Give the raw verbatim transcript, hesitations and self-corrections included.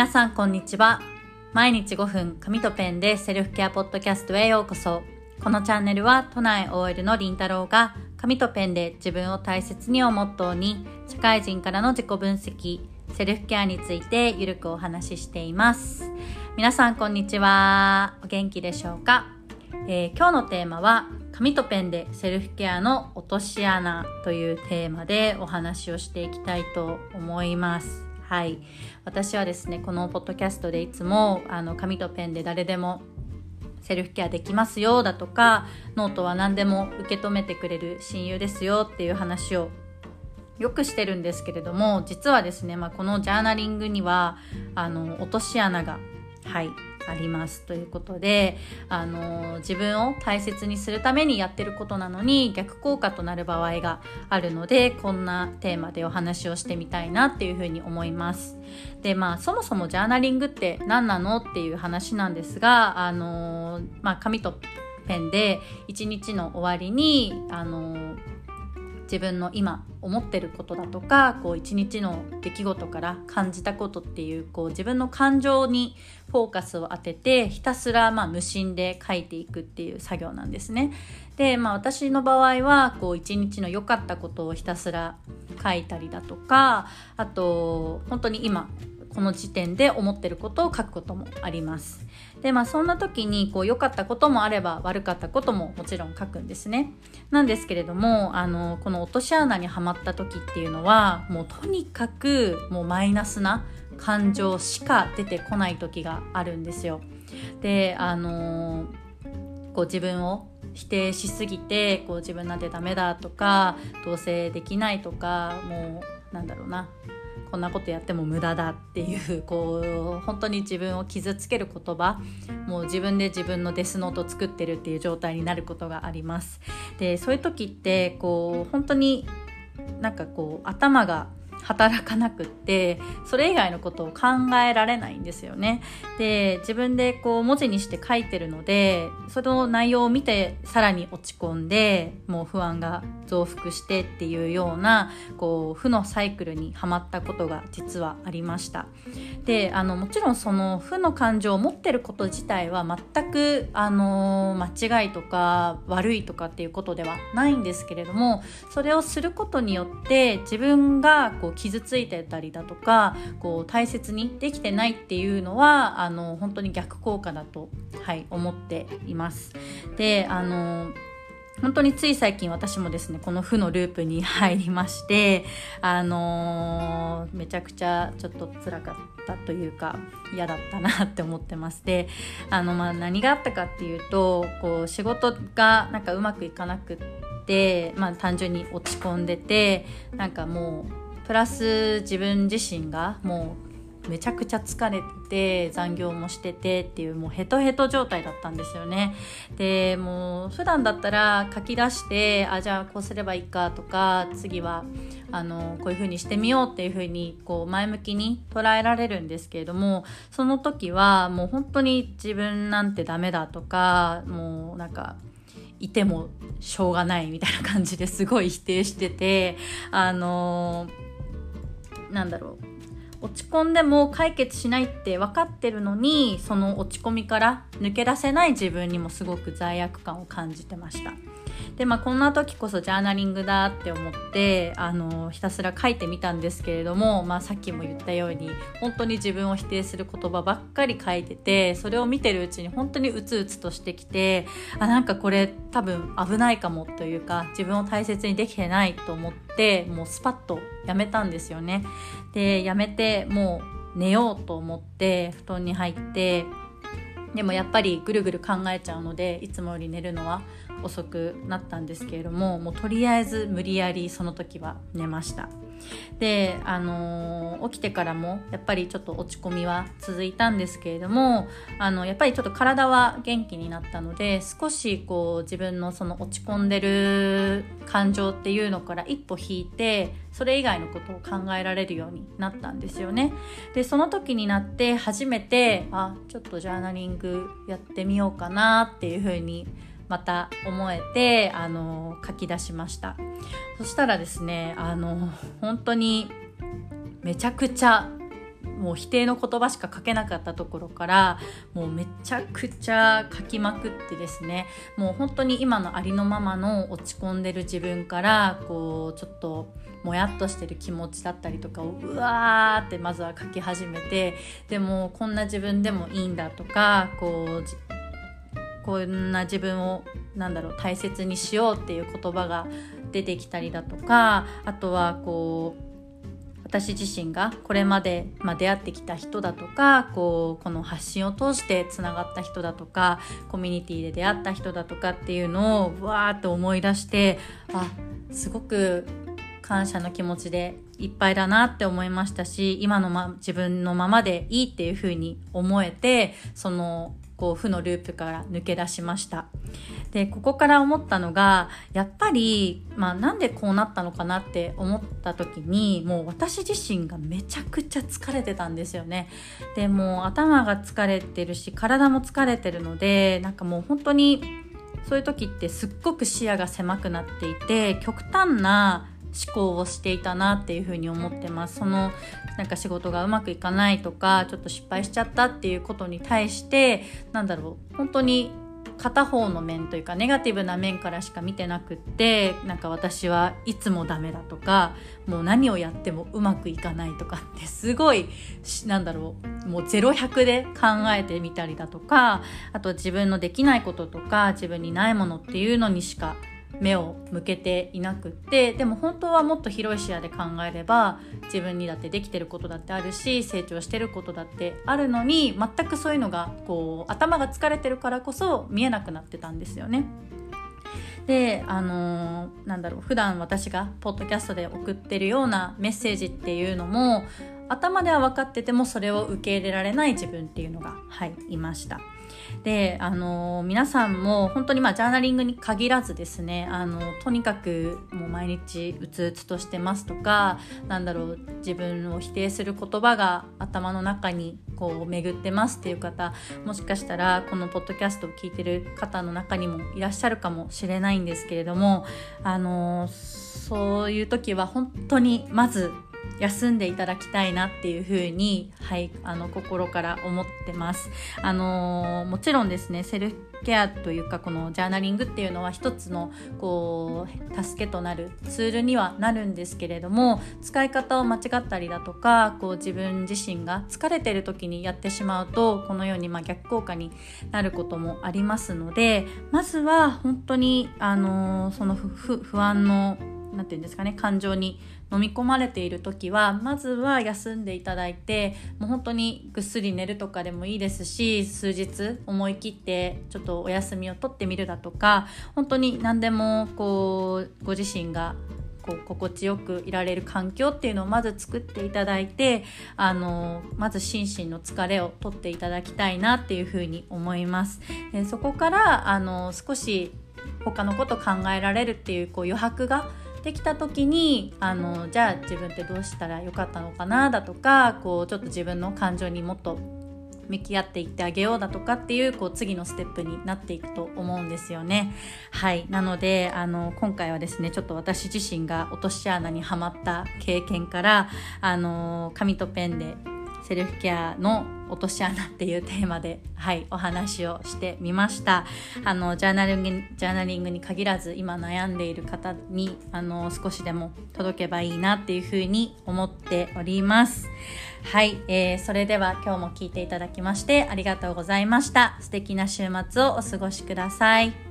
皆さんこんにちは。毎日ごふん紙とペンでセルフケアポッドキャストへようこそ。このチャンネルは都内 オーエル のりんたろうが紙とペンで自分を大切にをモットーに社会人からの自己分析、セルフケアについてゆるくお話ししています。皆さんこんにちは。お元気でしょうか、えー、今日のテーマは紙とペンでセルフケアの落とし穴というテーマでお話をしていきたいと思います。はい、私はですねこのポッドキャストでいつもあの紙とペンで誰でもセルフケアできますよだとかノートは何でも受け止めてくれる親友ですよっていう話をよくしてるんですけれども、実はですね、まあ、このジャーナリングにはあの落とし穴が、はい、ありますということで、あの自分を大切にするためにやってることなのに逆効果となる場合があるので、こんなテーマでお話をしてみたいなっていうふうに思います。で、まあそもそもジャーナリングって何なのっていう話なんですが、あの、まあ、紙とペンで一日の終わりにあの自分の今思ってることだとかこう一日の出来事から感じたことっていう、 こう自分の感情にフォーカスを当ててひたすらまあ無心で書いていくっていう作業なんですね。で、まあ、私の場合はこう一日の良かったことをひたすら書いたりだとか、あと本当に今この時点で思ってることを書くこともあります。で、まあそんな時にこう良かったこともあれば悪かったことももちろん書くんですね。なんですけれども、あのこの落とし穴にはまった時っていうのはもうとにかくもうマイナスな感情しか出てこない時があるんですよ。で、あのこう自分を否定しすぎてこう自分なんてダメだとかどうせできないとかもうなんだろうな。こんなことやっても無駄だっていう、こう本当に自分を傷つける言葉、もう自分で自分のデスノート作ってるっていう状態になることがあります。で、そういう時ってこう本当になんかこう頭が働かなくって、それ以外のことを考えられないんですよね。で、自分でこう文字にして書いてるので、その内容を見てさらに落ち込んで、もう不安が増幅してっていうようなこう負のサイクルにはまったことが実はありました。で、あのもちろんその負の感情を持ってること自体は全くあの間違いとか悪いとかっていうことではないんですけれども、それをすることによって自分がこう傷ついてたりだとかこう大切にできてないっていうのはあの本当に逆効果だと、はい、思っています。で、あの本当につい最近私もですねこの負のループに入りまして、あのー、めちゃくちゃちょっと辛かったというか嫌だったなって思ってます。で、あのまあ何があったかっていうとこう仕事がなんかうまくいかなくって、まあ、単純に落ち込んでてなんかもうプラス自分自身がもうめちゃくちゃ疲れて残業もしててっていうもうヘトヘト状態だったんですよね。で、もう普段だったら書き出してあじゃあこうすればいいかとか次はあのこういう風にしてみようっていう風にこう前向きに捉えられるんですけれども、その時はもう本当に自分なんてダメだとかもうなんかいてもしょうがないみたいな感じですごい否定してて、あのーなんだろう落ち込んでも解決しないって分かってるのにその落ち込みから抜け出せない自分にもすごく罪悪感を感じてました。で、まあ、こんな時こそジャーナリングだって思ってあのひたすら書いてみたんですけれども、まあ、さっきも言ったように本当に自分を否定する言葉ばっかり書いてて、それを見てるうちに本当にうつうつとしてきて、あなんかこれ多分危ないかもというか自分を大切にできてないと思ってもうスパッとやめたんですよね。で、やめてもう寝ようと思って布団に入って、でもやっぱりぐるぐる考えちゃうのでいつもより寝るのは遅くなったんですけれども、もうとりあえず無理やりその時は寝ました。で、あのー、起きてからもやっぱりちょっと落ち込みは続いたんですけれども、あのやっぱりちょっと体は元気になったので少しこう自分のその落ち込んでる感情っていうのから一歩引いてそれ以外のことを考えられるようになったんですよね。で、その時になって初めてあちょっとジャーナリングやってみようかなっていう風にまた思えて、あの書き出しました。そしたらですねあの本当にめちゃくちゃもう否定の言葉しか書けなかったところからもうめちゃくちゃ書きまくってですね、もう本当に今のありのままの落ち込んでる自分からこうちょっともやっとしてる気持ちだったりとかをうわーってまずは書き始めて、でもこんな自分でもいいんだとか、こうこんな自分をなんだろう大切にしようっていう言葉が出てきたりだとか、あとはこう私自身がこれまで、まあ、出会ってきた人だとか、こうこの発信を通してつながった人だとか、コミュニティで出会った人だとかっていうのをわーっと思い出して、あ、すごく感謝の気持ちでいっぱいだなって思いましたし、今の、ま、自分のままでいいっていう風に思えて、そのこう負のループから抜け出しました。でここから思ったのがやっぱり、まあ、なんでこうなったのかなって思った時に、もう私自身がめちゃくちゃ疲れてたんですよね。でもう頭が疲れてるし体も疲れてるので、なんかもう本当にそういう時ってすっごく視野が狭くなっていて極端な思考をしていたなっていうふうに思ってます。そのなんか仕事がうまくいかないとかちょっと失敗しちゃったっていうことに対してなんだろう本当に片方の面というかネガティブな面からしか見てなくって、なんか私はいつもダメだとかもう何をやってもうまくいかないとかってすごいなんだろうもうゼロひゃくで考えてみたりだとか、あと自分のできないこととか自分にないものっていうのにしか目を向けていなくって、でも本当はもっと広い視野で考えれば自分にだってできてることだってあるし成長してることだってあるのに、全くそういうのがこう頭が疲れてるからこそ見えなくなってたんですよね。で、あのー、なんだろう普段私がポッドキャストで送ってるようなメッセージっていうのも頭では分かっててもそれを受け入れられない自分っていうのが、はい、いました。で、あの皆さんも本当にまあジャーナリングに限らずですね、あのとにかくもう毎日うつうつとしてますとか、なんだろう自分を否定する言葉が頭の中にこう巡ってますっていう方、もしかしたらこのポッドキャストを聞いてる方の中にもいらっしゃるかもしれないんですけれども、あのそういう時は本当にまず休んでいただきたいなっていう風に、はい、あの心から思ってます。あのもちろんですねセルフケアというかこのジャーナリングっていうのは一つのこう助けとなるツールにはなるんですけれども、使い方を間違ったりだとかこう自分自身が疲れている時にやってしまうとこのようにまあ逆効果になることもありますので、まずは本当にあのその不、不、不安のなんていうんですかね、感情に飲み込まれている時はまずは休んでいただいて、もう本当にぐっすり寝るとかでもいいですし、数日思い切ってちょっとお休みを取ってみるだとか、本当に何でもこうご自身がこう心地よくいられる環境っていうのをまず作っていただいて、あのまず心身の疲れを取っていただきたいなっていうふうに思います。でそこからあの少し他のこと考えられるっていう、こう余白ができた時に、あのじゃあ自分ってどうしたらよかったのかなだとか、こうちょっと自分の感情にもっと向き合っていってあげようだとかっていう、こう次のステップになっていくと思うんですよね。はい、なのであの今回はですねちょっと私自身が落とし穴にはまった経験から、あの紙とペンでセルフケアの落とし穴っていうテーマで、はい、お話をしてみました。あのジャーナリング、ジャーナリングに限らず今悩んでいる方にあの少しでも届けばいいなっていうふうに思っております。はい、えー、それでは今日も聞いていただきましてありがとうございました。素敵な週末をお過ごしください。